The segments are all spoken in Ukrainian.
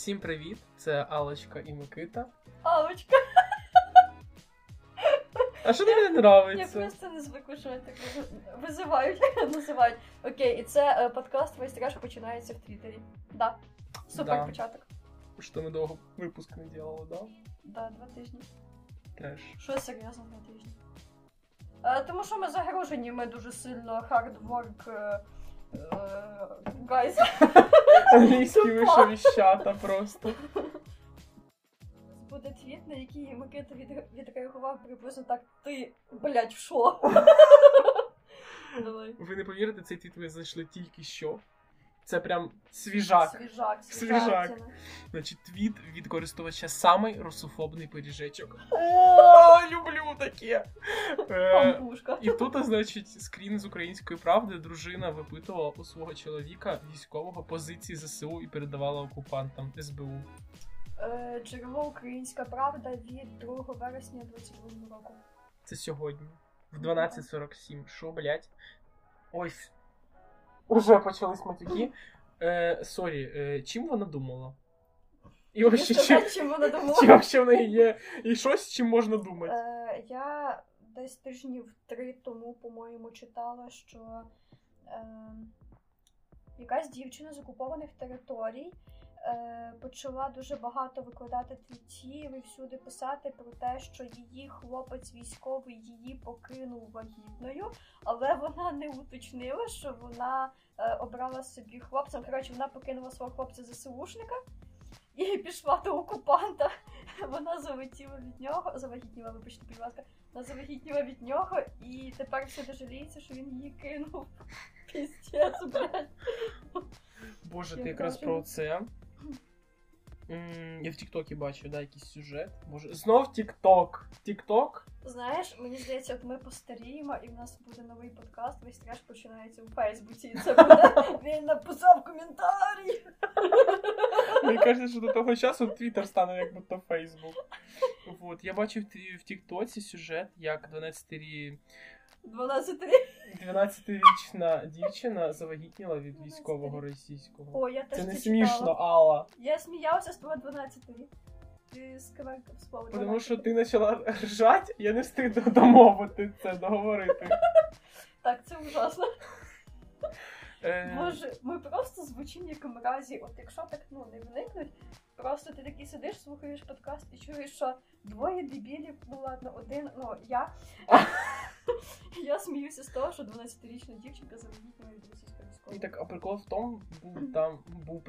Всім привіт, це Алочка і Микита. Алочка! А що тобі не подобається? Я просто не звикла, що так визивають, називають. Окей, і це подкаст «Весь треш» починається в Твіттері. Да. Супер да. Початок. Що ми довго випуск не ділали, да? Да, 2 тижні. Треш. Що серйозно 2 тижні? Тому що ми загружені, ми дуже сильно хардворк гайз. Англійський вийшов із чата просто. Буде твіт, на який Микита відреагував приблизно так: ти, блядь, шо? Ви не повірите, цей твіт ми знайшли тільки що. Це прям свіжак. Свіжак. Значить, твіт від користувача «Самий русофобний пиріжечок». О, люблю таке! І тут, значить, скрін з «Української правди». Дружина випитувала у свого чоловіка військового позиції ЗСУ і передавала окупантам СБУ. Джерело «Українська правда» від 2 вересня 2022 року. Це сьогодні. В 12:47. Шо, блядь? Ось. Уже почались матюки. Сорі, чим вона думала? І вообще, чим вона думала? Чи вообще в неї є? І щось, чим можна думати? Я десь тижнів 3 тому, по-моєму, читала, що якась дівчина з окупованих територій почала дуже багато викладати твітів і всюди писати про те, що її хлопець військовий її покинув вагітною, але вона не уточнила, що вона обрала собі хлопця. Коротше, вона покинула свого хлопця ЗСУшника і пішла до окупанта. Вона завагітніла від нього, і тепер все дуже жаліється, що він її кинув. Піздець, блядь. Боже, ти якраз про це. Я в Тіктокі бачив, да, якийсь сюжет. Боже, знов Тікток. Знаєш, мені здається, от ми постаріємо, і в нас буде новий подкаст. Весь треш починається у Фейсбуці, і це буде він написав коментарі. Мені кажеться, що до того часу Твіттер стане як будто Фейсбук. От, я бачив в Тіктоці сюжет, як 12-річна дівчина завагітніла від військового російського. О, я теж це не смішно, Алла. Я сміялася з того 12-рі. Ти з каванком спав. Тому що ти почала ржати, я не встиг домовити це, договорити. Так, це ужасно. Боже, ми просто звучимо як мразі. От якщо так, не вникнуть, просто ти такий сидиш, слухаєш подкаст і чуєш, що 2 дебілів, один, я. Я сміюся з того, що 12-річна дівчинка завагітніла від російського військового. І так, а прикол в тому, Там був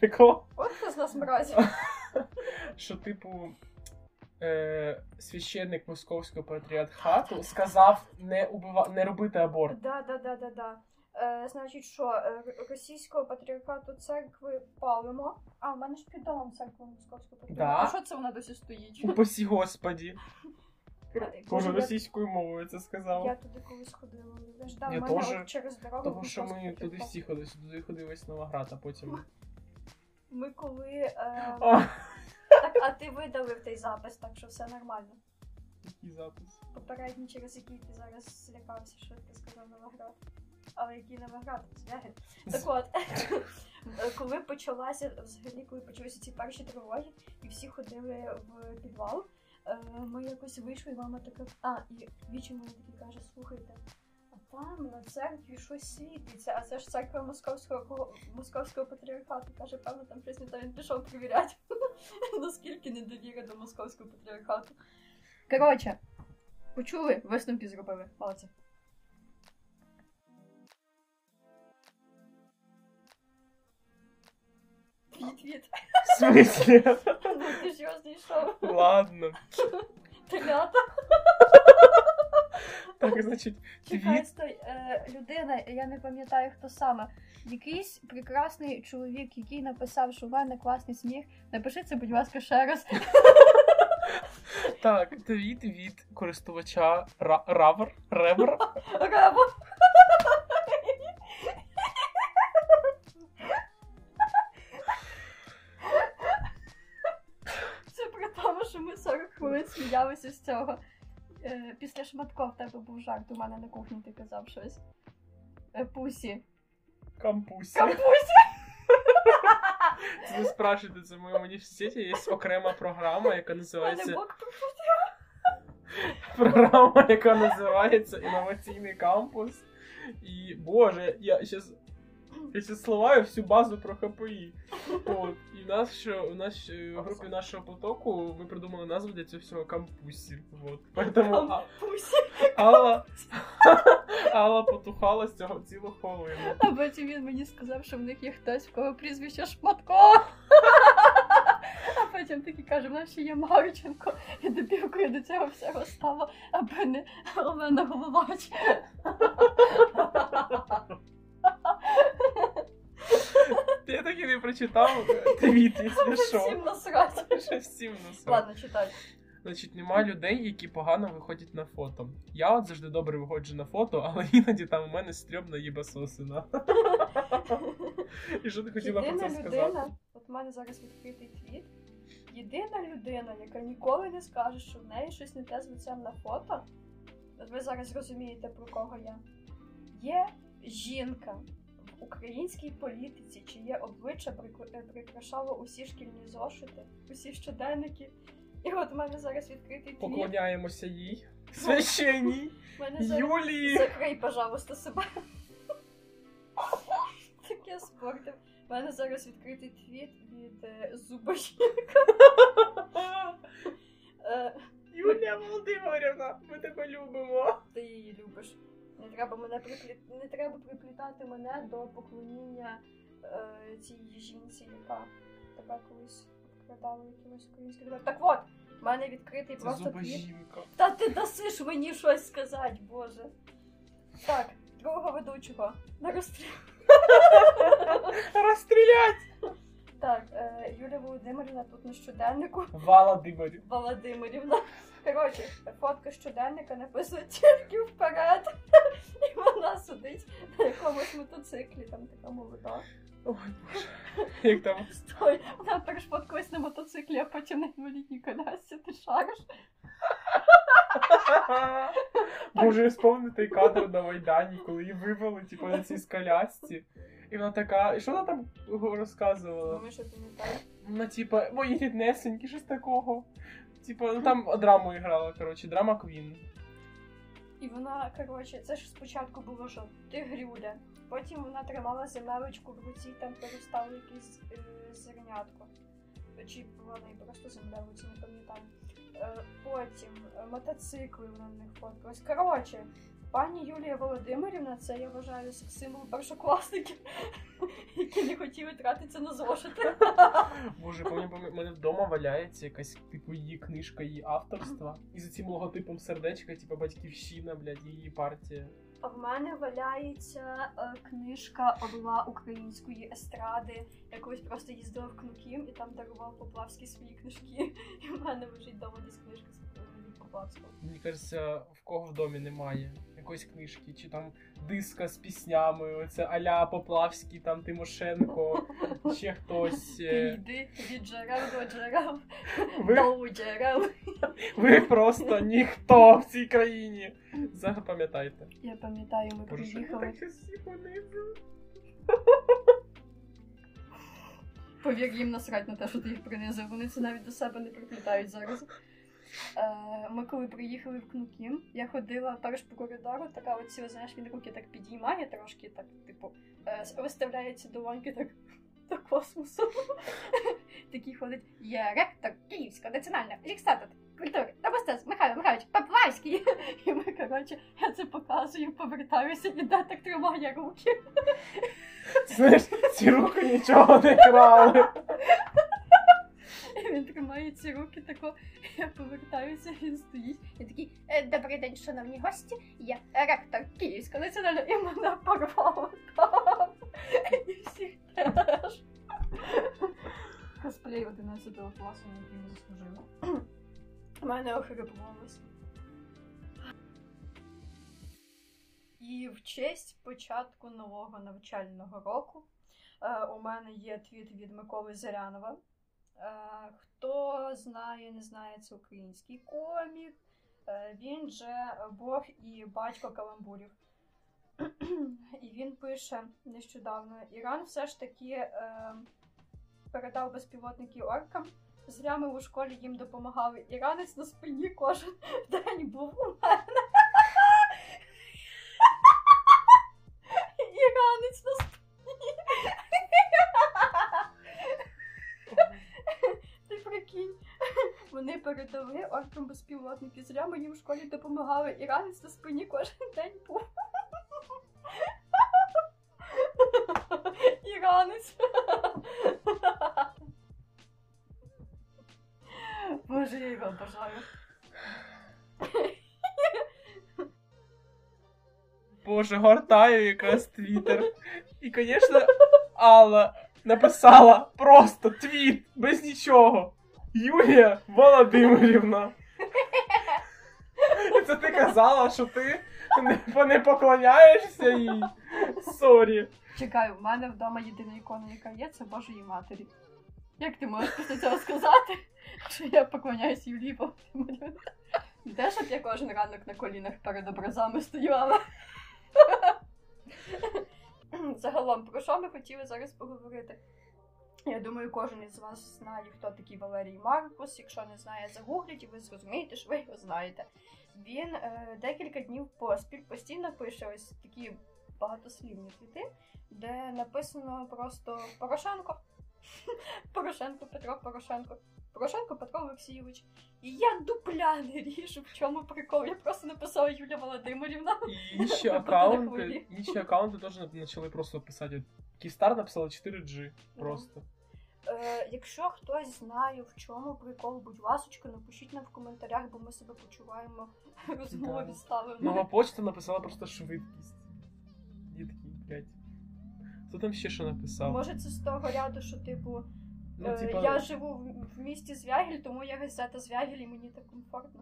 прикол. От хто з нас мразі. Що, типу, священник Московського патріархату сказав не робити аборт. Да. Значить, що російського патріархату церкви палимо. А, в мене ж під домом церква Московського патріархату. А що це вона досі стоїть? Упасі господі. Кожен російською мовою це сказав. Я туди колись ходила. Я теж, тому що ми туди всі ходили. Туди ходив весь Новоград, а потім... Ми коли... Так, а ти видалив той запис, так що все нормально. Який запис? Попередній, через який ти зараз злякався, що ти сказав Новоград. Але який Новоград, Звягіль. Так от, коли почалися ці перші тривоги, і всі ходили в підвал, ми якось вийшли, і мама така, і вічі мені такі каже, слухайте, а там на церкві щось світиться, а це ж церква московського патріархату, каже, певно, там щось не то, він пішов перевіряти, наскільки недовіра до московського патріархату. Коротше, почули, висновки зробили, молодці. Твіт. В смислі? Ну, ти ж його знайшов. Ладно. Телята. Так, значить, твіт. Чекай, стой. Людина, я не пам'ятаю, хто саме. Якийсь прекрасний чоловік, який написав, що в мене класний сміх. Напиши це, будь ласка, ще раз. Так, твіт від користувача Ревер. Ми 40 хвилин сміялися з цього. Після Шматко в тебе був жарт, у мене на кухні ти казав щось. Пусі. Кампусі. Це не спрашуйте, це в моєму університеті є окрема програма, яка називається... Програма, яка називається «Інноваційний кампус». І, боже, я зараз сливаю всю базу про ХПІ. От. І у нас в групі нашого потоку ми придумали назву для цього всього кампусі. От. Поэтому кампусі? Алла потухала з цього цілу хвилину. А потім він мені сказав, що в них є хтось, в кого прізвище Шматко. А потім такий каже, в нас ще є Марченко. І добіркою до цього всього стало, аби не Олена Головач. Я так і не прочитав твіт, якщо що. Всім насрати. Ладно, читай. Значить, нема людей, які погано виходять на фото. Я от завжди добре виходжу на фото, але іноді там у мене стрьомна їбасосина. І що ти хотіла про це сказати? От в мене зараз відкритий твіт. Єдина людина, яка ніколи не скаже, що в неї щось не те з лицем на фото, от ви зараз розумієте, про кого я, є жінка. В українській політиці, чиє обличчя прикрашало усі шкільні зошити, усі щоденники. І от в мене зараз відкритий твіт. Поклоняємося їй. Священній. Юлії. Закрий, пожалуйста, себе. Таке спортив. У мене зараз відкритий твіт від зубожінка. Юлія Володимирівна, ми тебе любимо. Ти її любиш. Не треба приплітати мене до поклоніння цій жінці, яка тебе колись обкрадала якимось українським людям. Так от, в мене відкритий це просто твіт. Та ти дасиш мені щось сказати, боже. Так, другого ведучого. На розстріл. Розстрілять! Так, Юлія Володимирівна тут на щоденнику. Володимирівна. Коротше, фотка щоденника написана тільки вперед. І вона сидить на якомусь мотоциклі, там така молода. Ой, боже. Як там? Стой, вона перешфоткалась на мотоциклі, а потім на інвалідній колясці, ти шариш? Боже, сповнив той кадр на Майдані, коли її вивели, типу, на цій колясці. І вона така, і що вона там розказувала? Думаю, що пам'ятаю. Вона, типа, мої ріднесенькі, щось такого. Типа, ну там драму грала, коротше, драма Квін. І вона, коротше, це ж спочатку було, що ти грюля. Потім вона тримала землевочку в руці, там перестали якісь зернятко. Чи була не просто землевочка, не пам'ятаю. Потім мотоцикли вона в них фоткалась. Коротше, пані Юлія Володимирівна, це, я вважаю, символ першокласників, які не хотіли тратитися на зошити. Боже, пам'ятаю, в мене вдома валяється якась, типу, її книжка, її авторства. І за цим логотипом сердечка, типу, батьківщина, блядь, її партія. А в мене валяється книжка «Орла української естради». Я колись просто їздила в Кнуків і там дарував Поплавські свої книжки. І в мене лежить вдома десь книжка з Поплавського. Мені кажеться, в кого в домі немає якоїсь книжки, чи там диска з піснями, оце а-ля Поплавський, там Тимошенко, ще хтось. Підійди від джерел до джерел, до джерел. Ви просто ніхто в цій країні. Запам'ятайте. Я пам'ятаю, ми приїхали. Повір, їм насрать на те, що ти їх принизив. Вони це навіть до себе не приплітають зараз. Ми коли приїхали в Кнукін, я ходила перш по коридору, така от ціла, знаєш, він руки так підіймає трошки, так, типу, виставляє ці долоньки так до космосу. Такий ходить, я ректор Київська Національна, Олександр Культури, Добустець, Михайлович, Поплавський. І ми, коротше, я це показую, повертаюся і да, так тримає руки. Знаєш, ці руки нічого не крали. Він тримає ці руки тако, я повертаюся, він стоїть. Я такий, добрий день, шановні гості, я ректор Київського національного, і мене порвало там. І всіх теж. Косплей 11-го класу, на який ми заслужили. У мене охрипувалося. І в честь початку нового навчального року у мене є твіт від Миколи Зарянова. Хто знає, не знає, це український комік, він же бог і батько каламбурів. І він пише нещодавно: Іран все ж таки передав безпілотники оркам. З лями у школі їм допомагали. Іранець на спині кожен день був у мене. Іранець на спині. Ти прикинь. Вони передали оркам безпілотники. З лями їм у школі допомагали. Іранець на спині кожен день був. Іранець. Боже, я його обожаю. Боже, гортаю якраз Твіттер. І, звісно, Алла написала просто твіт, без нічого. Юлія Володимирівна. Це ти казала, що ти не поклоняєшся їй? Сорі. Чекай, у мене вдома єдина ікона, яка є, це Божої Матері. Як ти можеш після цього сказати, що я поклоняюсь Юлії Володимирівні? Де ж я кожен ранок на колінах перед образами стояла? Загалом, про що ми хотіли зараз поговорити? Я думаю, кожен із вас знає, хто такий Валерій Маркус. Якщо не знає, загугліть, і ви зрозумієте, що ви його знаєте. Він декілька днів поспіль постійно пише ось такі багатослівні твіти, де написано просто Порошенко. Порошенко, Петро Порошенко. Порошенко, Петро Олексійович. І я дупля не ріжу, в чому прикол. Я просто написала Юлія Володимирівна. І інші аккаунти теж почали просто писати. Київстар написала 4G просто. Якщо хтось знає, в чому прикол, будь ласочка, напишіть нам в коментарях, бо ми себе почуваємо розмові, ставимо. Нова почта написала просто швидкість. Дітки, блядь. Хто там ще що написав? Може це з того ряду, що типу, я живу в місті Звягіль, тому я газета Звягіль і мені так комфортно.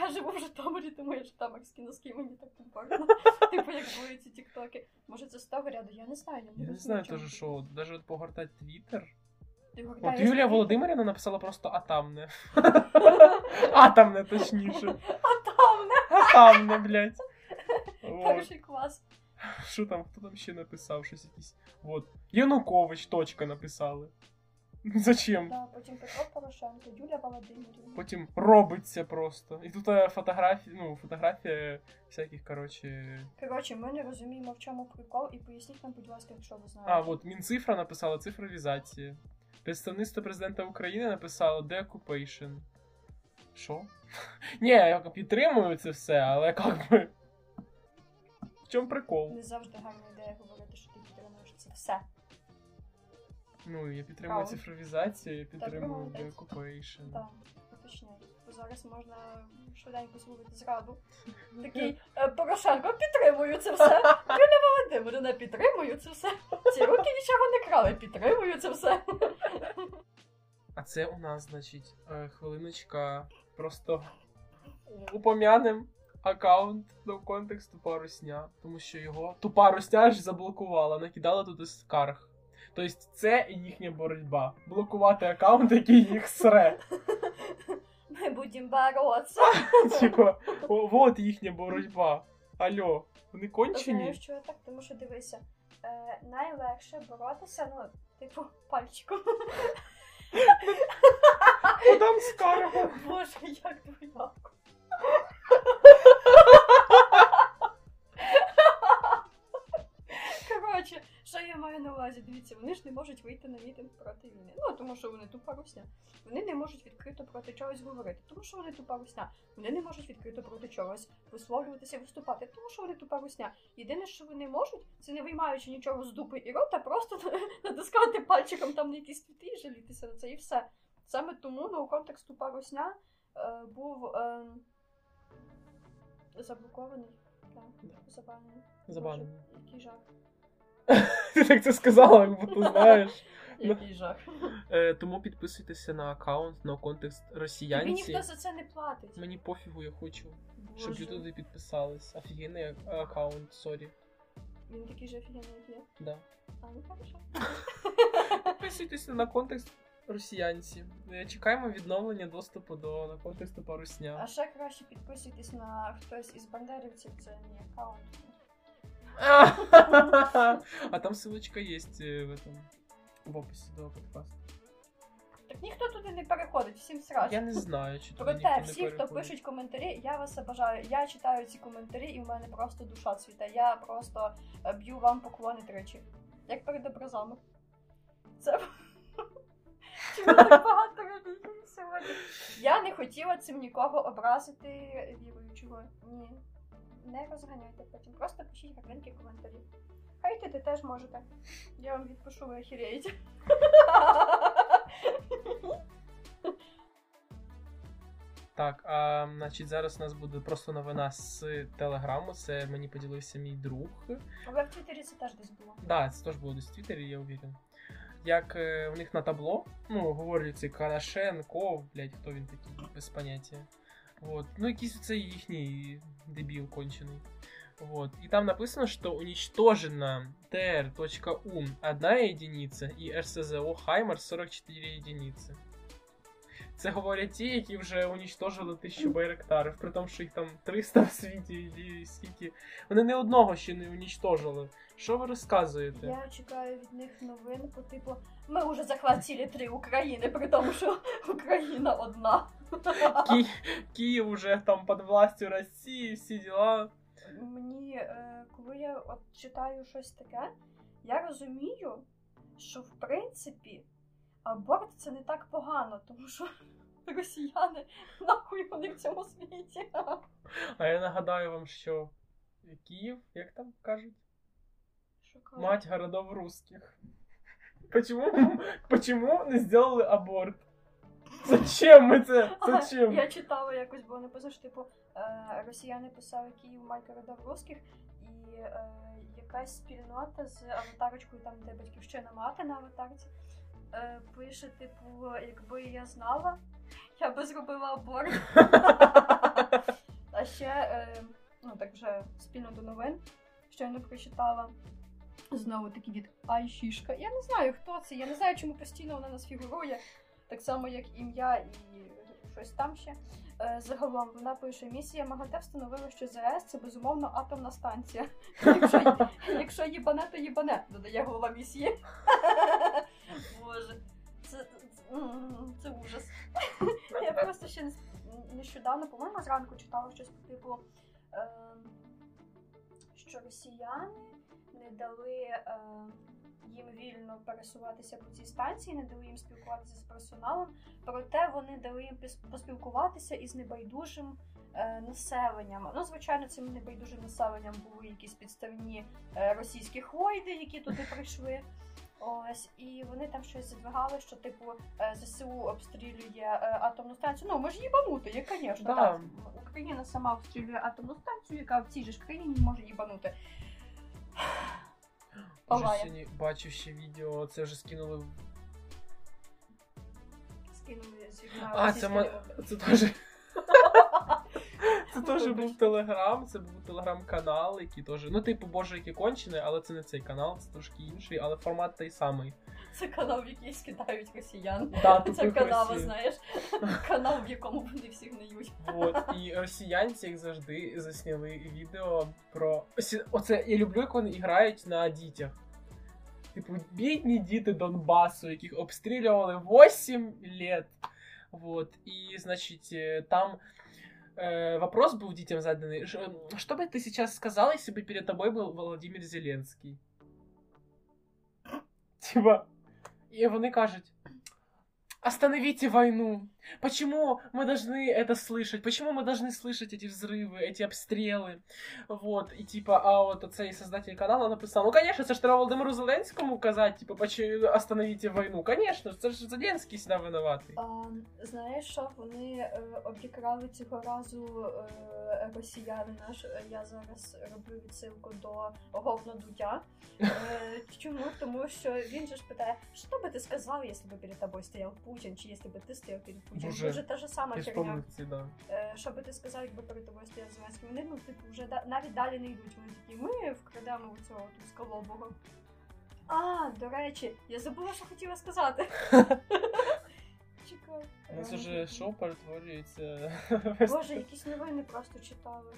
Я живу в Житомирі, тому я житомирські носки, мені так комфортно. Типу, як були ці тіктоки. Може це з того ряду, я не знаю. Я не знаю теж, що, навіть погортати твіттер. От Юлія Володимирівна написала просто атамне. Атамне, точніше. Атамне. Атамне, блядь. Перший клас. Що там, хто там ще написав, щось якісь, от, Янукович, точка, написали. Зачем? Да, потім Петро Порошенко, Юлія Володимирівна. Потім робиться просто. І тут фотографії, ну, фотографія всяких, короче... Короче, ми не розуміємо, в чому прикол, і поясніть нам, будь ласка, якщо ви знаєте. А, от, Мінцифра написала цифровізація. Представництво президента України написало деокупейшн. Що? Ні, я підтримую це все, але як би... В чому прикол? Не завжди гарна ідея говорити, що ти підтримуєш це все. Ну, я підтримую цифровізацію, я підтримую деокупейшн. Так, уточняю. Бо зараз можна швиденько згубити зраду. Такий, Порошенко, підтримую це все. Юлія Володимирівна, підтримую це все. Ці руки нічого не крали, підтримую це все. А це у нас, значить, хвилиночка просто упомянем аккаунт No Context ТупаРосня, тому що його ТупаРосня аж заблокувала, накидала туди скарг. Тобто це їхня боротьба. Блокувати аккаунт, який їх сре. Ми будемо боротися. Типа, от їхня боротьба. Алло, вони кончені? Знаю, що я так, тому що дивися, найлегше боротися, ну, типу, пальчиком. Ну там скаргу. Боже, як двояко. Коротше, що я маю на увазі? Дивіться, вони ж не можуть вийти на мітинг проти війни. Ну, тому що вони ТупаРосня. Вони не можуть відкрито проти чогось говорити, тому що вони ТупаРосня. Вони не можуть відкрито проти чогось висловлюватися, виступати, тому що вони ТупаРосня. Єдине, що вони можуть, це не виймаючи нічого з дупи і рота, просто натискати пальчиком там на якісь твіти і жалітися на це, і все. Саме тому на контекст ТупаРосня був... заблокований, так, забанений. Забанений. Який жах. Ти так це сказала, бо ти знаєш. Який жах. Тому підписуйтеся на аккаунт No Context Росіянці. Мені ніхто за це не платить. Мені пофігу, я хочу, щоб люди підписались. Офігенний аккаунт, сорі. Він такий же офігенний, як я? Да. А, ну хорошо. Підписуйтеся на контекст росіянці. Чекаємо відновлення доступу до на контекст ТупаРосня. А ще краще підписуйтесь на хтось із бандерівців, це не аккаунт. А там ссылочка есть в этом, в описі до подкасту. Так ніхто туди не переходить, всім срач. Я не знаю, чи туди ніхто не переходить. Проте, всі, хто пишуть коментарі, я вас обожаю. Я читаю ці коментарі, і в мене просто душа цвіте. Я просто б'ю вам поклони тричі. Як перед образами. Це... Чому так багато робітів сьогодні? Я не хотіла цим нікого образити, віруючого. Ні. Не розганяйте потім. Просто пишіть гарненькі коментарі. Хайтити теж можете. Я вам відпишу, ви охерієте. Так, а, значить, зараз у нас буде просто новина з Телеграму. Це мені поділився мій друг. Але в Твіттері це теж десь було. Так, да, це теж було десь в Твіттері, я уверен. Як в них на табло, ну, говорять ці Канашенко, блядь, хто він такий, без поняття. Вот. Ну, якийсь це їхній дебіл кончений. Вот. И там написано, что уничтожена tr.u 1 единица и РСЗО Хаймерс 44 единицы. Це говорять ті, які вже уничтожили 1000 байрактарів, при тому, що їх там 300 в світі, і скільки... Вони не одного ще не уничтожили. Що ви розказуєте? Я чекаю від них новин по типу «Ми вже захватили 3 України, при тому, що Україна одна». Київ уже там під властю Росії, всі діла. Мені, коли я от читаю щось таке, я розумію, що в принципі аборт це не так погано, тому що росіяни, нахуй вони в цьому світі. А я нагадаю вам, що Київ, як там кажуть? Шукаю. Мать городов русских. Почему не зробили аборт? Зачем ми це? Зачем? Я читала якось, бо вони писали, що типу, росіяни писали Київ, мать городов русских, і якась спільнота з аватарочкою, там де батьківщина мати на аватарці, пише, типу, якби я знала, я би зробила аборт. А ще, ну так вже спільно до новин, щойно прочитала знову таки від Айшішка. Я не знаю, хто це, я не знаю, чому постійно вона нас фігурує, так само як ім'я і щось там ще. Загалом вона пише, місія МАГАТЕ встановила, що ЗС – це безумовно атомна станція. Якщо їбане, то їбане, додає голова місії. Боже, це ужас. Я просто ще нещодавно, по-моєму, зранку читала щось по типу, що росіяни не дали їм вільно пересуватися по цій станції, не дали їм спілкуватися з персоналом, проте вони дали їм поспілкуватися із небайдужим населенням. Ну, звичайно, цим небайдужим населенням були якісь підставні російські хвойди, які туди прийшли. Ось, і вони там щось задвигали, що, типу, ЗСУ обстрілює атомну станцію. Ну, ми ж їбанути, як, звісно, так. Україна сама обстрілює атомну станцію, яка в цій же ж країні може їбанути. Вже бачив ще відео, це вже скинули... Скинули з вікна. А, це теж... Це теж був Телеграм, це був Телеграм-канал, який теж... Ну, типу, боже, який кончений, але це не цей канал, це трошки інший, але формат той самий. Це канал, в який скидають росіян. Да, це канал, Росії. Знаєш, канал, в якому вони всі гниють. Вот. І росіянці, як завжди, засняли відео про... Оце, я люблю, як вони грають на дітях. Типу, бідні діти Донбасу, яких обстрілювали 8 лет. Вот. І, значить, там... Вопрос был детям заданный. Что бы ты сейчас сказала, если бы перед тобой был Владимир Зеленский? Типа, и они кажут, остановите войну. Почему мы должны это слышать? Почему мы должны слышать эти взрывы, эти обстрелы? Вот, и типа, а вот отцей создатель канала написал, ну, конечно, это же треба Владимиру Зеленскому сказать, типа, остановите войну. Конечно, это же Зеленский всегда виноватый. А, знаешь, что они обікрали цього разу росіяни наш, я зараз роблю відсилку до говнодуття. Чому? Тому що він же ж питає, що би ти сказав, якщо б перед тобою стояв Путін, чи якщо б ти стояв перед Путін? Уже та ж сама херня. Да. Що би ти сказав, якби перед тобою стояв Зеленський? Вони, ну, типу, вже навіть далі не йдуть. Вони такі, ми вкрадемо у цього Тусколобого. А, до речі, я забула, що хотіла сказати. Чекай. У нас уже шоу перетворюється. Боже, якісь новини просто читали.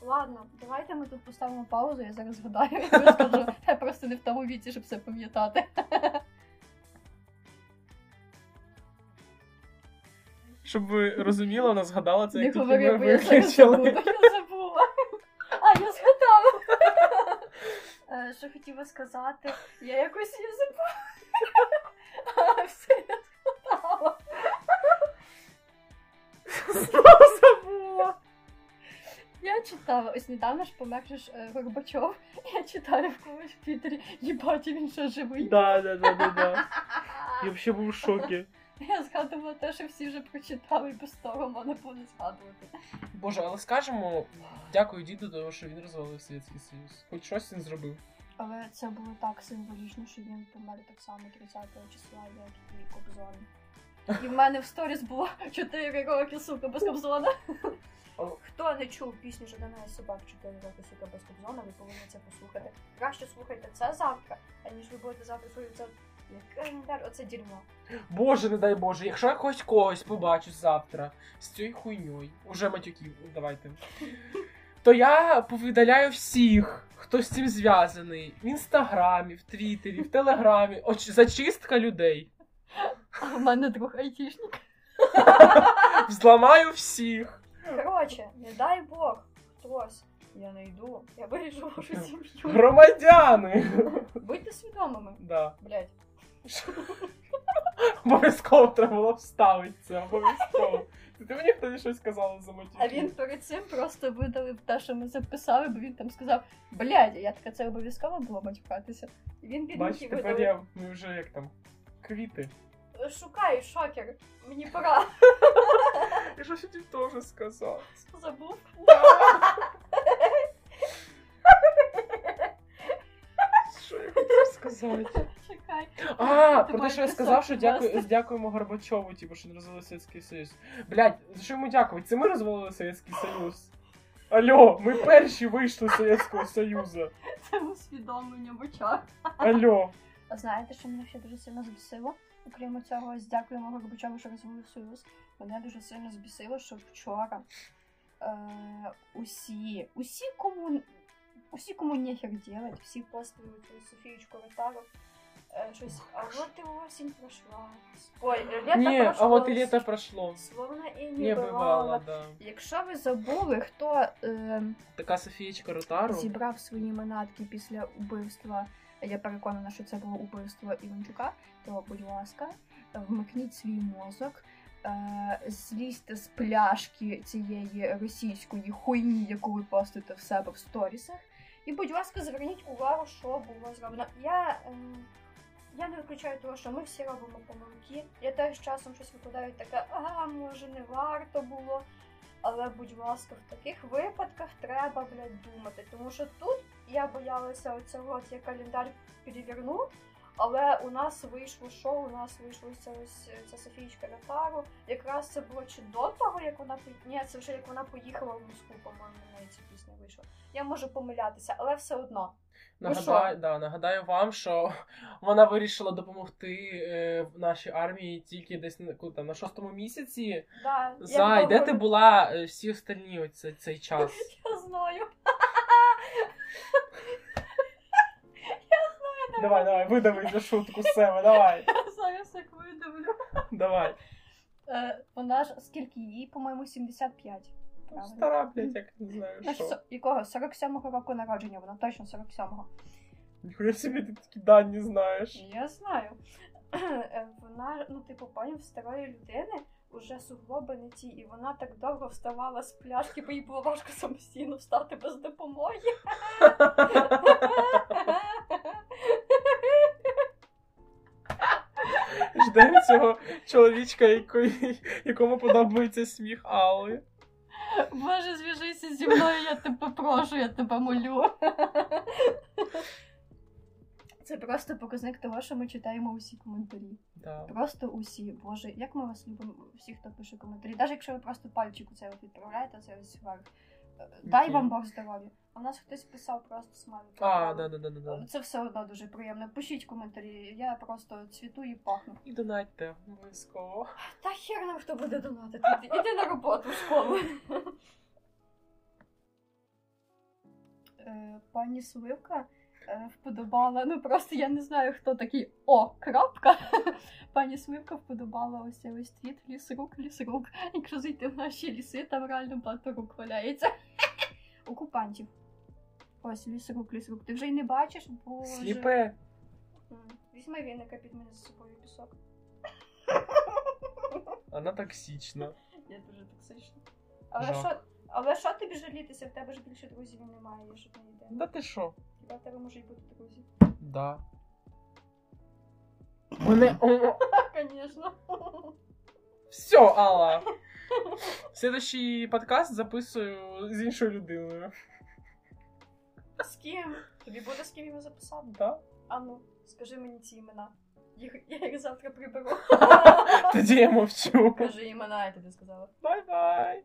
Ладно, давайте ми тут поставимо паузу, я зараз згадаю. Я просто не в тому віці, щоб все пам'ятати. Щоб ви розуміли, вона згадала це, як тільки ми виключили. Не говори, бо я забула. Я згадала. Що хотіла сказати? Я якось її забула. Все, я згадала. Знову забула. Я читала, ось недавно ж помер Горбачов, я читала в комусь в Твіттері, їбать, він що, живий? Да. Я взагалі був в шокі. Я згадувала те, що всі вже прочитали, і без того мене буде згадувати. Боже, але скажемо, дякую діду, тому що він розвалив Совєтський Союз. Хоч щось він зробив. Але це було так символічно, що він помер так само 30-го числа, як і Кобзон. І в мене в сторіс було 4 роки, сука, без Кобзона. Хто не чув пісню «Жадана собак» 4 роки, сука, без Кобзона, ви повинні це послухати. Краще слухайте це завтра, аніж ви будете завтра слухати це. Оце дерьмо. Боже, не дай Боже, якщо я хоч когось побачу завтра з цією хуйньою, уже матюків, давайте, то я повидаляю всіх, хто з цим зв'язаний. В Інстаграмі, в Твіттері, в Телеграмі. Зачистка людей. А в мене друг айтішник. Взламаю всіх. Короче, не дай Бог, хтось. Я не йду, я вирішу вашу сім'ю. Громадяни! Будьте свідомими. Да. Блядь. Обов'язково треба було вставити це, обов'язково. Ти мені хтось щось казала за матюки? А він перед цим просто видалив те, що ми записали, бо він там сказав, блядь, я така, це обов'язково було матюкатися. Бачите, тепер я, ми вже як там, квіти. Шукай, шокер, мені пора. Я щось тобі теж сказав. Забув? Що я хотів сказати? Чекай. Про те, що я сказав, що дякуємо Горбачову, типу, що не розвалили Совєтський Союз. Блядь, за що йому дякувати? Це ми розвалили Совєтський Союз. Алло, ми перші вийшли з Совєтського Союзу. Це усвідомлення в очах. Алло. А знаєте, що мене ще дуже сильно збісило? Окрім цього, ось дякуємо Горбачову, що розвалив Союз. Мене дуже сильно збісило, що вчора усі, кому нехер делать, всі постили Софієчку Ротару, щось, а вот и осінь пройшла. Літо пройшло. Словно і не бувало. Да. Якщо ви забули, хто така Софієчка Ротару зібрав свої манатки після убивства, я переконана, що це було убивство Іванчука, то, будь ласка, вмикніть свій мозок, злізьте з пляшки цієї російської хуйні, яку ви постите в себе в сторісах, і, будь ласка, зверніть увагу, що було зроблено. Я не виключаю того, що ми всі робимо помилки, я теж часом щось викладаю таке, може не варто було, але, будь ласка, в таких випадках треба, блядь, думати, тому що тут я боялася оцього, я календар переверну, але у нас вийшло шоу, у нас вийшла ця Софієчка Ротару. Якраз це було чи до того, як вона це вже як вона поїхала в Москву, по-моєму, навіть ця пісня вийшла. Я можу помилятися, але все одно. Нагадаю вам, що вона вирішила допомогти нашій армії тільки десь на 6-му місяці. Зай, де ти була всі остальні цей час? Я знаю. Давай, видави за шутку з себе, давай. Я зараз як видавлю. Давай. Вона ж, скільки їй, по-моєму, 75. Правильно? Стара, блядь, як не знаю, що. Якого? 47-го року народження, вона точно 47-го. Ніхуя собі ти такі дані знаєш. Я знаю. Вона, в старої людини уже суглоби не ті, і вона так довго вставала з пляшки, бо їй було важко самостійно встати без допомоги. Ждемо цього чоловічка, якому подобається сміх Алли. Боже, зв'яжися зі мною, я тебе прошу, я тебе молю. Це просто показник того, що ми читаємо усі коментарі. Да. Просто усі. Боже, як ми вас любимо, всі, хто пише коментарі. Навіть якщо ви просто пальчик у цей відправляєте, це ось вверх. Дай вам Бог здоров'я. У нас хтось писав просто смайлики. Да. Це все одно дуже приємно. Пишіть коментарі, я просто цвіту і пахну. І донатьте обов'язково. Та хер нам хто буде донатити. Іди на роботу в школу. пані Сливка вподобала, ну просто я не знаю, хто такий О. Крапка. Пані Сливка вподобала ось цей ось твіт ліс рук. Якщо зайти в наші ліси, там реально багато рук валяється. Окупантів. Ось ліс рук. Ти вже й не бачиш, бо сліпе. Візьми віника, під мене за собою пісок. Вона токсична. Я дуже токсична. Але що тобі жалітися? В тебе ж більше друзів немає, щоб не йде. Да ти що? Хіба в тебе можуть бути друзі? Да. Мене... Конечно. Все, Алла. Следующий подкаст записую з іншою людиною. З ким? Тобі буде з ким його записати? Да. А ну, скажи мені ці імена. Я їх завтра приберу. Тоді я мовчу. Кажи імена, я тобі сказала. Бай-бай.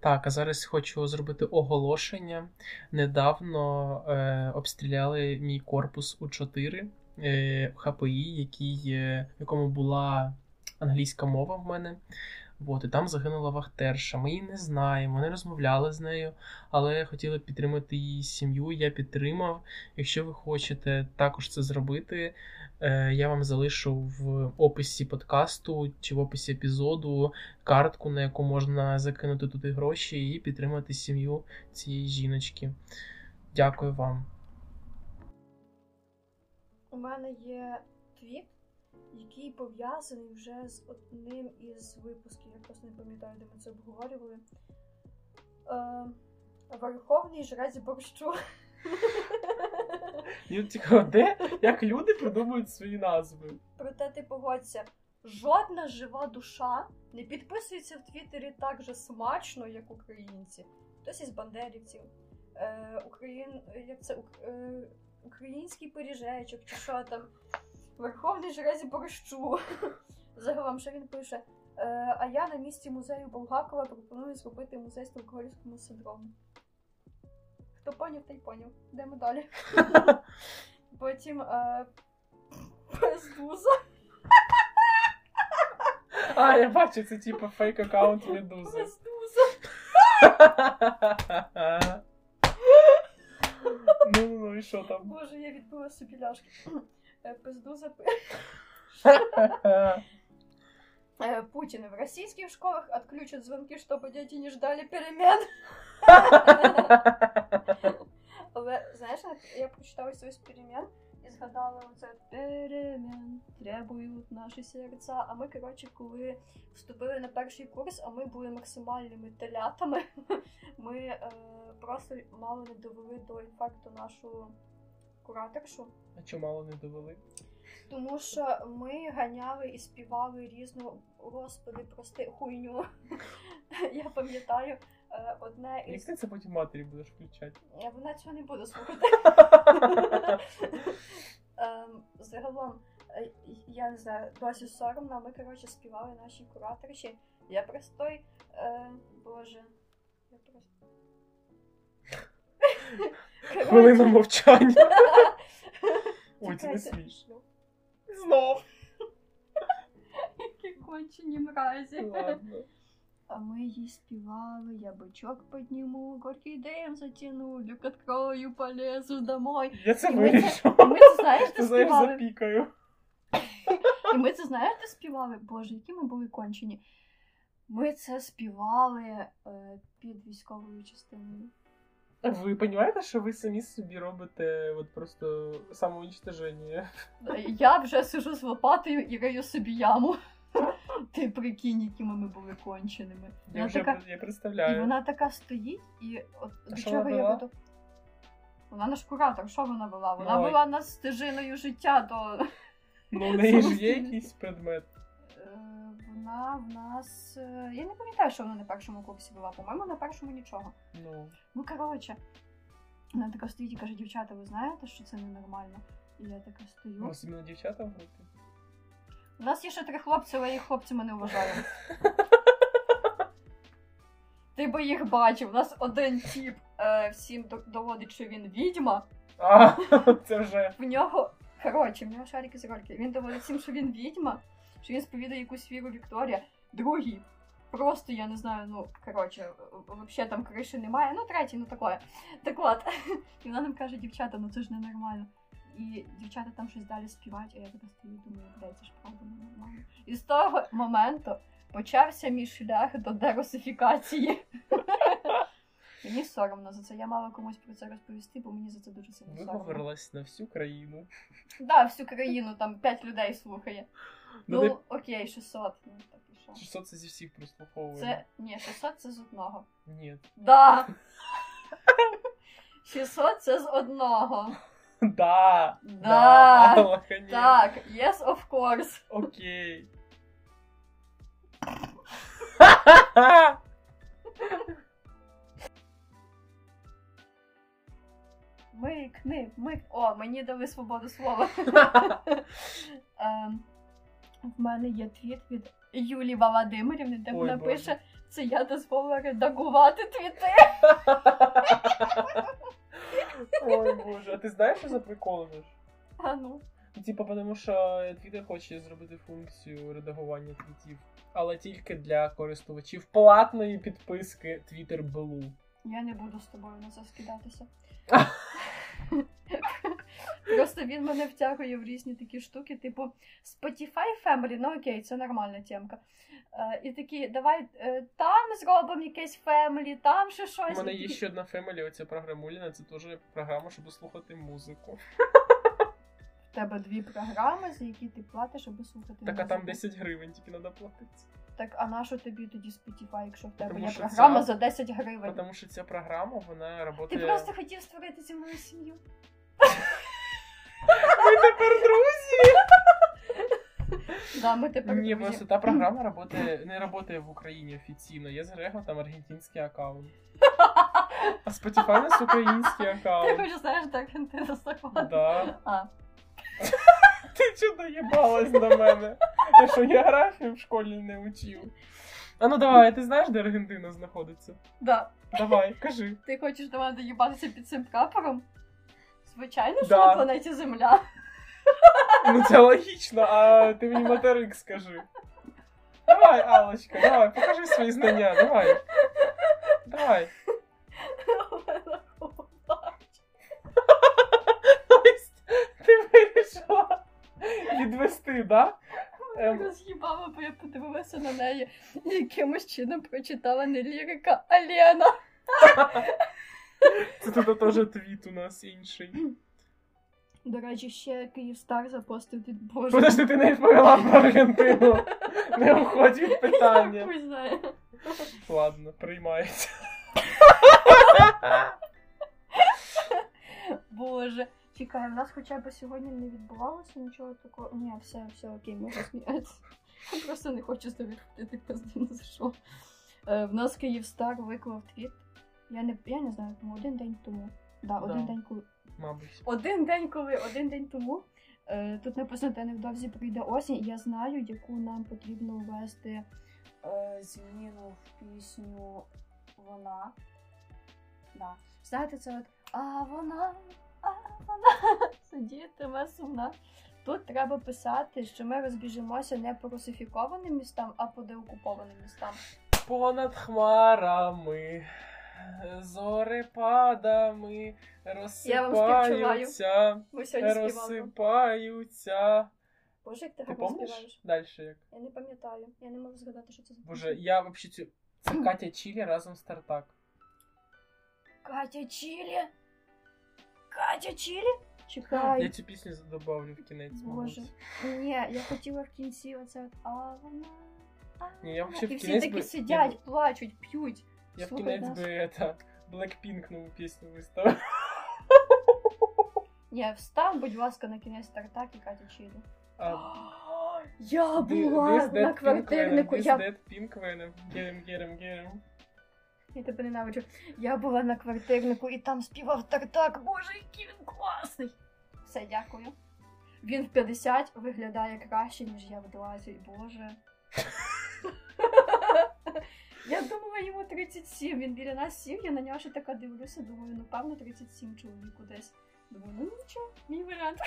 Так, а зараз хочу зробити оголошення. Недавно обстріляли мій корпус У4 ХПІ, в якому була англійська мова в мене. І там загинула вахтерша. Ми її не знаємо, не розмовляли з нею, але хотіли підтримати її сім'ю. Я підтримав. Якщо ви хочете також це зробити, я вам залишу в описі подкасту чи в описі епізоду картку, на яку можна закинути туди гроші і підтримати сім'ю цієї жіночки. Дякую вам. У мене є твіт, який пов'язаний вже з одним із випусків, я просто не пам'ятаю, де ми це обговорювали. Верховний жрець борщу. Їм цікаво, де? Як люди придумують свої назви? Проте ти погодься, жодна жива душа не підписується в Твіттері так же смачно, як українці. Хтось із бандерівців, український пиріжечок чи що там. Верховний жрець борщу. Загалом, що він пише? А я на місці музею Булгакова пропоную зробити музей стокгольмському синдрому. Хто поняв, той поняв. Йдемо далі. Потім Пес-дуза. А, я бачу, це типу фейк-аккаунт Медузи. Пес-дуза. Ну, і що там? Боже, я відбила собі ляшки. Пес-дуза пише. Путин. В российских школах отключат звонки, чтобы дети не ждали перемен. Але, знаєш, я прочитала свій перемен і згадала оце перемен, требують наші серця. А ми, коротше, коли вступили на перший курс, а ми були максимальними телятами, ми просто мало не довели до інфаркту нашу кураторшу. А чому мало не довели? Тому що ми ганяли і співали різну, господи, прости, хуйню. Я пам'ятаю одне із... Як ти це потім матері будеш включати? Вона цього не буде слухати. Загалом, я не знаю, досі соромно, ми, коротше, співали наші кураторші. Я простой... Боже... Я просто... Хвилина мовчання. Ой, це не смішно. Знов. Які кончені мразі. Ладно. А ми їй співали, я бычок подниму, горький дым затяну, люк открою, полезу домой. Я це вирішила. І ми це, знаєш, ти співали. Запікаю. І ми це, знаєш, ти співали? Боже, які ми були кончені. Ми це співали під військовою частиною. Ви розумієте, що ви самі собі робите просто самоуничтоження? Я вже сижу з лопатою і рию собі яму. Ти прикинь, якими ми були конченими. Я вже така... я представляю. І вона така стоїть, і от до чого я буду... Вона наш куратор, що вона була? Вона була нас стежиною життя до... Ну, в неї ж є якийсь предмет. Вона в нас... Я не пам'ятаю, що вона на першому курсі була. По-моєму, на першому нічого. No. Ну, коротше, вона така стоїть і каже, дівчата, ви знаєте, що це ненормально? І я така стою. У вас іменно дівчата в групі? У нас є ще 3 хлопці, але їх хлопцями не вважаємо. Ти би їх бачив. У нас один тіп всім доводить, що він відьма. А, це вже... В нього шарики з рольки. Він доводить всім, що він відьма. Що він сповідає якусь віру Вікторія. Другий просто, я не знаю, ну, короче, вообще там криші немає, ну, третій, ну, такое. Так от, і вона нам каже, дівчата, ну, це ж ненормально. І дівчата там щось далі співають, а я просто стою, думаю, де це ж правда ненормально. І з того моменту почався мій шлях до дерусифікації. Мені соромно за це, я мала комусь про це розповісти, бо мені за це дуже сильно соромно. Виборолась на всю країну. Так, да, всю країну, там 5 людей слухає. Ну, окей, 600. Ну, так і що. 600 це зі всіх прослуховує. Це... Ні, 600 це з одного. Ні. Да! 600 це з одного. Да! Да! Так, yes, of course. Окей. О, мені дали свободу слова. В мене є твіт від Юлії Володимирівни, де вона пише, це я дозволила редагувати твіти. Ой, боже. А ти знаєш, що за прикол? А ну? Типа, тому що Twitter хоче зробити функцію редагування твітів, але тільки для користувачів платної підписки Twitter Blue. Я не буду з тобою на це скидатися. Просто він мене втягує в різні такі штуки, типу Spotify Family, ну окей, це нормальна тємка. І такі, давай там зробимо якесь Family, там ще щось. У мене є ще одна Family, оця програмуліна, це теж програма, щоб слухати музику. У тебе дві програми, за які ти платиш, щоб слухати музику. Так, а там 10 гривень тільки треба платити. Так, а нащо тобі тоді Spotify, якщо в тебе є програма за 10 гривень? Тому що ця програма, вона працює... Ти просто хотів створити зі мною сім'ю. Ми тепер друзі! Да, ми тепер друзі. Ні, просто та програма не працює в Україні офіційно. Я зарегла там аргентинський аккаунт. А Spotify у нас український аккаунт. Ти хочеш, знаєш, до Аргентина захватити? Да. А. Ти чого доїбалась на мене? Я що, географію в школі не учив? А ну давай, а ти знаєш, де Аргентина знаходиться? Да. Давай, кажи. Ти хочеш до мене доїбатися під цим прапором? Звичайно, що на планеті Земля. Ну це логічно, а ти мені материк скажи. Давай, Алочка, давай, покажи свої знання, давай. Давай. Ти вирішила відвести, да? Ми роз'їбали, бо я подивилася на неї і якимось чином прочитала не лірика, а Лена. Це тут теж твіт у нас інший. До речі, ще Київстар запостив від Божого. Подожди, ти не відповіла про Аргентину. Не уходь від питання. Я пусть знаю. Ладно, приймається. Боже. Чекай, у нас хоча б сьогодні не відбувалося нічого такого. Ні, все окей, можна сміятися. Просто не хочу з тобі ходити, просто не зайшов. В нас Київстар виклав твіт. Я не знаю, тому один день тому. Да, один день коли. Мабуть. Один день тому. Тут написано, що невдовзі прийде осінь, і я знаю, яку нам потрібно ввести зміну в пісню «Вона». Да. Знаєте, це от «А вона сидітиме сумна». Тут треба писати, що ми розбіжимося не по русифікованим містам, а по деокупованим містам. Понад хмарами, зори падами, розсипаються. Боже, як ти гарно співаєш. Далі як? Я не пам'ятаю, я не можу згадати, що це за пісня. Боже, я взагалі це Катя Chilly разом з Тартак. Катя Chilly? Катя Chilly? Чекай. Я цю пісню добавлю в кінець. Боже. Ні, я хотіла в кінці оце от Ні, я взагалі в кінець. І всі такі сидять, плачуть, п'ють. Я в кінець би Blackpink нову пісню виставив. Ні, встав, будь ласка, на кінець Тартак і Катя Chilly. Я була на квартирнику. This dead pink venom. Get him. Я тебе ненавиджу. Я була на квартирнику і там співав Тартак. Боже, який він класний! Все, дякую. Він в 50 виглядає краще, ніж я в 20. Боже. Я думала, йому 37. Він біля нас 7. Я на нього ще така дивлюся. Думаю, ну певно 37 чоловіку десь. Думаю, ну нічого, мій варіант.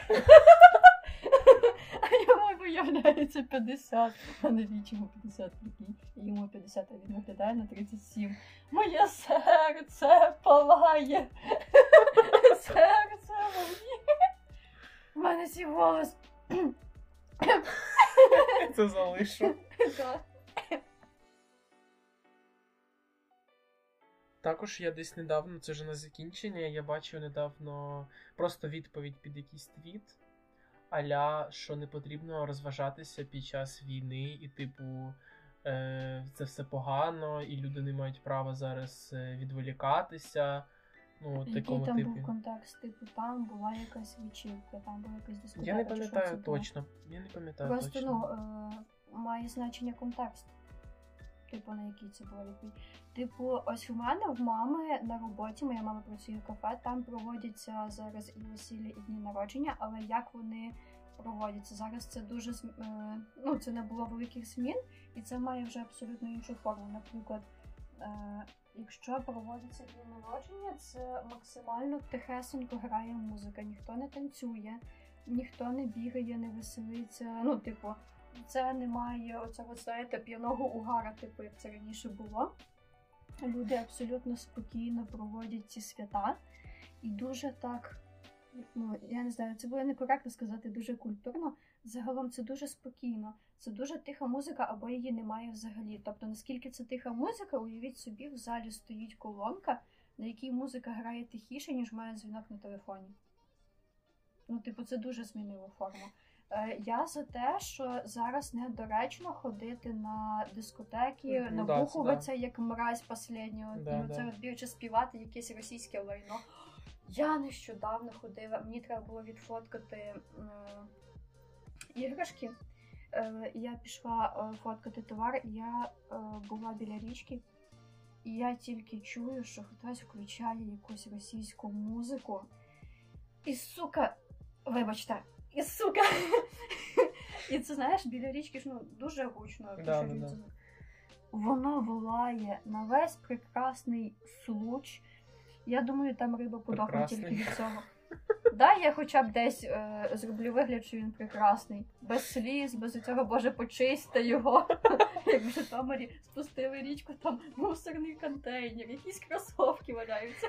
А йому виявляється 50. А навіть йому 50 років. І йому 50, а він виглядає на 37. Моє серце палає. Серце мені. У мене сів голос. Це залишу. Так. Також я десь недавно, це вже на закінчення, я бачив недавно просто відповідь під якийсь твіт, а-ля, що не потрібно розважатися під час війни і, типу, це все погано, і люди не мають права зараз відволікатися. Ну, який такому там типу був контекст? Типу, там була якась вечірка, там була якась дискотека. Я не пам'ятаю точно. Просто, ну, має значення контекст. Типу, на якій це була відповідь. Типу, ось у мене, в мами на роботі, моя мама працює в кафе, там проводяться зараз і весілля, і дні народження, але як вони проводяться? Зараз це дуже, ну, це не було великих змін, і це має вже абсолютно іншу форму. Наприклад, якщо проводяться дні народження, це максимально тихесенько грає музика, ніхто не танцює, ніхто не бігає, не веселиться, ну, типу, це немає оцього, знаєте, п'яного угара, типу, як це раніше було. Люди абсолютно спокійно проводять ці свята. І дуже так, ну, я не знаю, це буде некоректно сказати, дуже культурно. Загалом це дуже спокійно. Це дуже тиха музика, або її немає взагалі. Тобто, наскільки це тиха музика, уявіть собі, в залі стоїть колонка, на якій музика грає тихіше, ніж має дзвінок на телефоні. Ну, типу, це дуже змінило форму. Я за те, що зараз недоречно ходити на дискотеки, набухуватися як мразь последнього, і оце відбірче співати якесь російське лайно. Я нещодавно ходила, мені треба було відфоткати іграшки. Я пішла фоткати товар, я була біля річки, і я тільки чую, що хтось включає якусь російську музику. І, сука, вибачте, і, сука! І це, знаєш, біля річки ж, ну, дуже гучно. Воно волає на весь прекрасний Случ. Я думаю, там риба подохне тільки від цього. Дай я хоча б десь зроблю вигляд, що він прекрасний. Без сліз, без цього, Боже, почисти його. Як в Житомирі спустили річку, там мусорний контейнер, якісь кросовки валяються.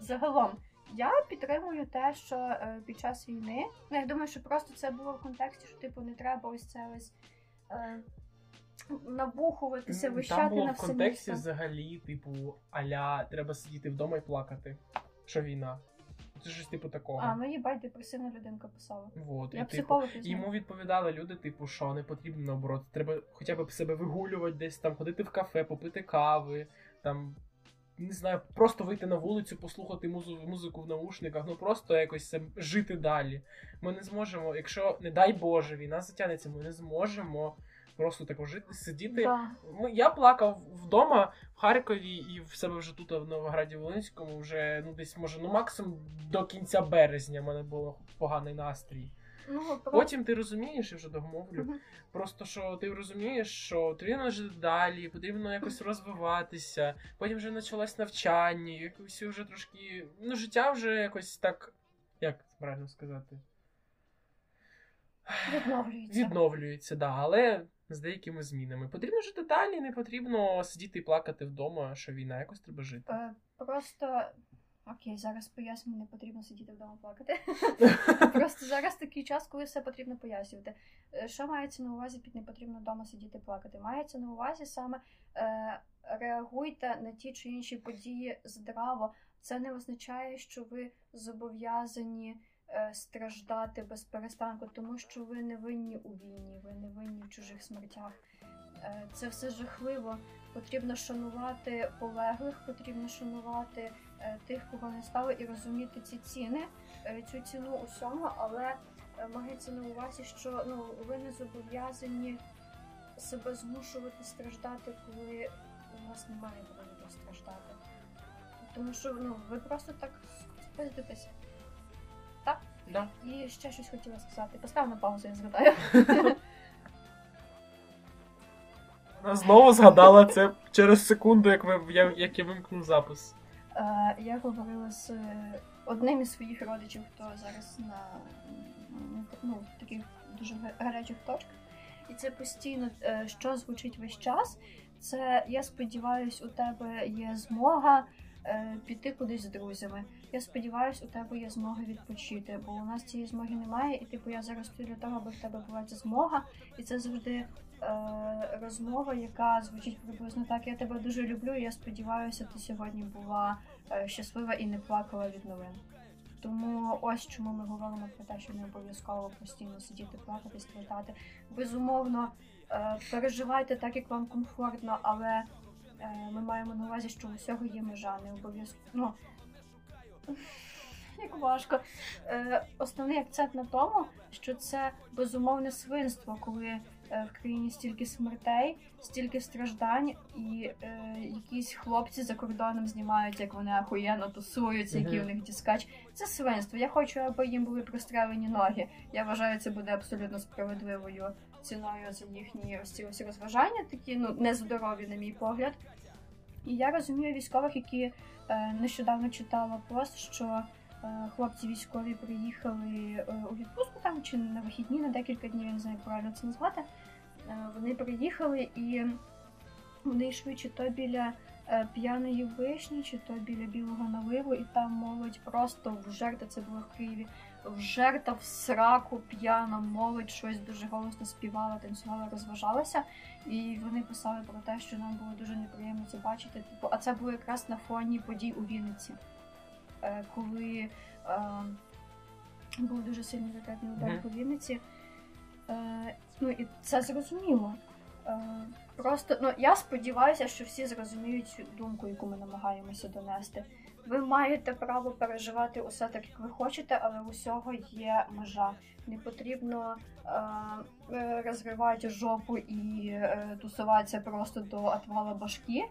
Загалом. Я підтримую те, що під час війни, ну, я думаю, що просто це було в контексті, що, типу, не треба ось це ось набухуватися, вищати на все місто. Там було в контексті взагалі, типу, а-ля, треба сидіти вдома і плакати, що війна. Це щось типу такого. А, ну їбать, депресивна людинка писала. Вот, я психолог. Типу, йому відповідали люди, типу, що не потрібно, наоборот, треба хоча б себе вигулювати десь, там, ходити в кафе, попити кави, там... Не знаю, просто вийти на вулицю, послухати музику в наушниках, ну просто якось жити далі. Ми не зможемо, якщо, не дай Боже, війна затягнеться, ми не зможемо просто так жити, сидіти. Да. Я плакав вдома в Харкові і в себе вже тут, в Новограді-Волинському, вже ну десь, може, ну максимум до кінця березня в мене був поганий настрій. Потім ти розумієш, я вже домовлю, просто що ти розумієш, що потрібно жити далі, потрібно якось розвиватися, потім вже почалось навчання, якось вже трошки, ну життя вже якось так, як правильно сказати, відновлюється, да, але з деякими змінами. Потрібно жити далі, не потрібно сидіти і плакати вдома, що війна, якось треба жити. Просто... Окей, зараз поясню, не потрібно сидіти вдома плакати. Просто зараз такий час, коли все потрібно пояснювати. Що мається на увазі під не потрібно вдома сидіти плакати? Мається на увазі саме реагуйте на ті чи інші події здраво. Це не означає, що ви зобов'язані страждати без перестанку, тому що ви не винні у війні, ви не винні в чужих смертях. Це все жахливо. Потрібно шанувати полеглих, потрібно шанувати тих, кого не стало, і розуміти ці ціни, цю ціну усьому, але мається на увазі, що ну, ви не зобов'язані себе змушувати страждати, коли у вас немає поводу страждати. Тому що ну, ви просто так спиздитесь. Так? Да. І ще щось хотіла сказати. Постав на паузу, я згадаю. Вона знову згадала це через секунду, як я вимкнув запис. Я говорила з одним із своїх родичів, хто зараз на таких дуже гарячих точках, і це постійно, що звучить весь час, це «я сподіваюсь, у тебе є змога піти кудись з друзями», «я сподіваюсь, у тебе є змога відпочити», бо у нас цієї змоги немає, і типу я зараз тут для того, аби в тебе була ця змога, і це завжди розмова, яка звучить приблизно так: «я тебе дуже люблю, і я сподіваюся, ти сьогодні була щаслива і не плакала від новин». Тому ось чому ми говоримо про те, що не обов'язково постійно сидіти, плакати, страждати. Безумовно, переживайте так, як вам комфортно, але ми маємо на увазі, що у всього є межа, не обов'язково. Ну, як важко. Основний акцент на тому, що це безумовне свинство, коли в країні стільки смертей, стільки страждань, і якісь хлопці за кордоном знімають, як вони ахуєнно тусуються, який у них дискач. Це свинство. Я хочу, аби їм були прострелені ноги. Я вважаю, це буде абсолютно справедливою ціною за їхні ось ці розважання, такі, ну, нездорові, на мій погляд. І я розумію військових, які нещодавно читала пост, що хлопці військові приїхали у відпустку там, чи на вихідні, на декілька днів, я не знаю, правильно це назвати. Вони приїхали і вони йшли чи то біля П'яної Вишні, чи то біля Білого Наливу, і там молодь просто вжерта, це було в Києві, вжерта в сраку, п'яна молодь, щось дуже голосно співала, танцювала, розважалася. І вони писали про те, що нам було дуже неприємно це бачити. А це було якраз на фоні подій у Вінниці, коли був дуже сильний ракетний удар по Вінниці. Ну і це зрозуміло. Просто, ну, я сподіваюся, що всі зрозуміють цю думку, яку ми намагаємося донести. Ви маєте право переживати усе так, як ви хочете, але усього є межа. Не потрібно розривати жопу і тусуватися просто до отвала башки.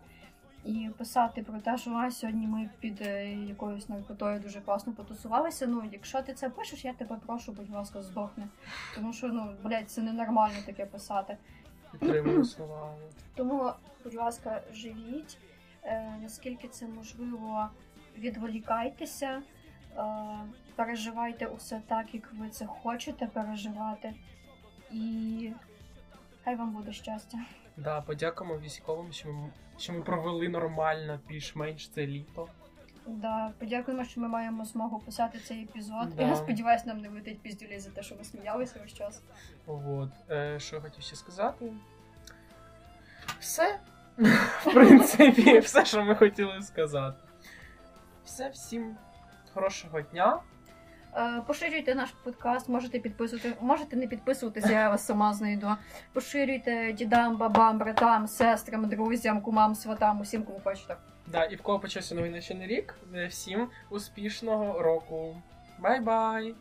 І писати про те, що сьогодні ми під якоюсь наркотою дуже класно потусувалися. Ну, якщо ти це пишеш, я тебе прошу, будь ласка, здохни. Тому що, ну, блядь, це ненормально таке писати. Підтримую слова. Тому, будь ласка, живіть. Наскільки це можливо, відволікайтеся. Переживайте усе так, як ви це хочете переживати. І хай вам буде щастя. Да, подякуємо військовим, що ми провели нормально, більш-менш це літо. Да, подякуємо, що ми маємо змогу писати цей епізод. Да. Я сподіваюся, нам не витить піздюлі за те, що ми сміялися весь час. От, що я хотів ще сказати? Все. В принципі, все, що ми хотіли сказати. Все, всім хорошого дня. Поширюйте наш подкаст, можете підписувати, можете не підписуватися, я вас сама знайду. Поширюйте дідам, бабам, братам, сестрам, друзям, кумам, сватам, усім, кому хочете. Да, і в кого почався новий навчальний рік, всім успішного року. Бай-бай!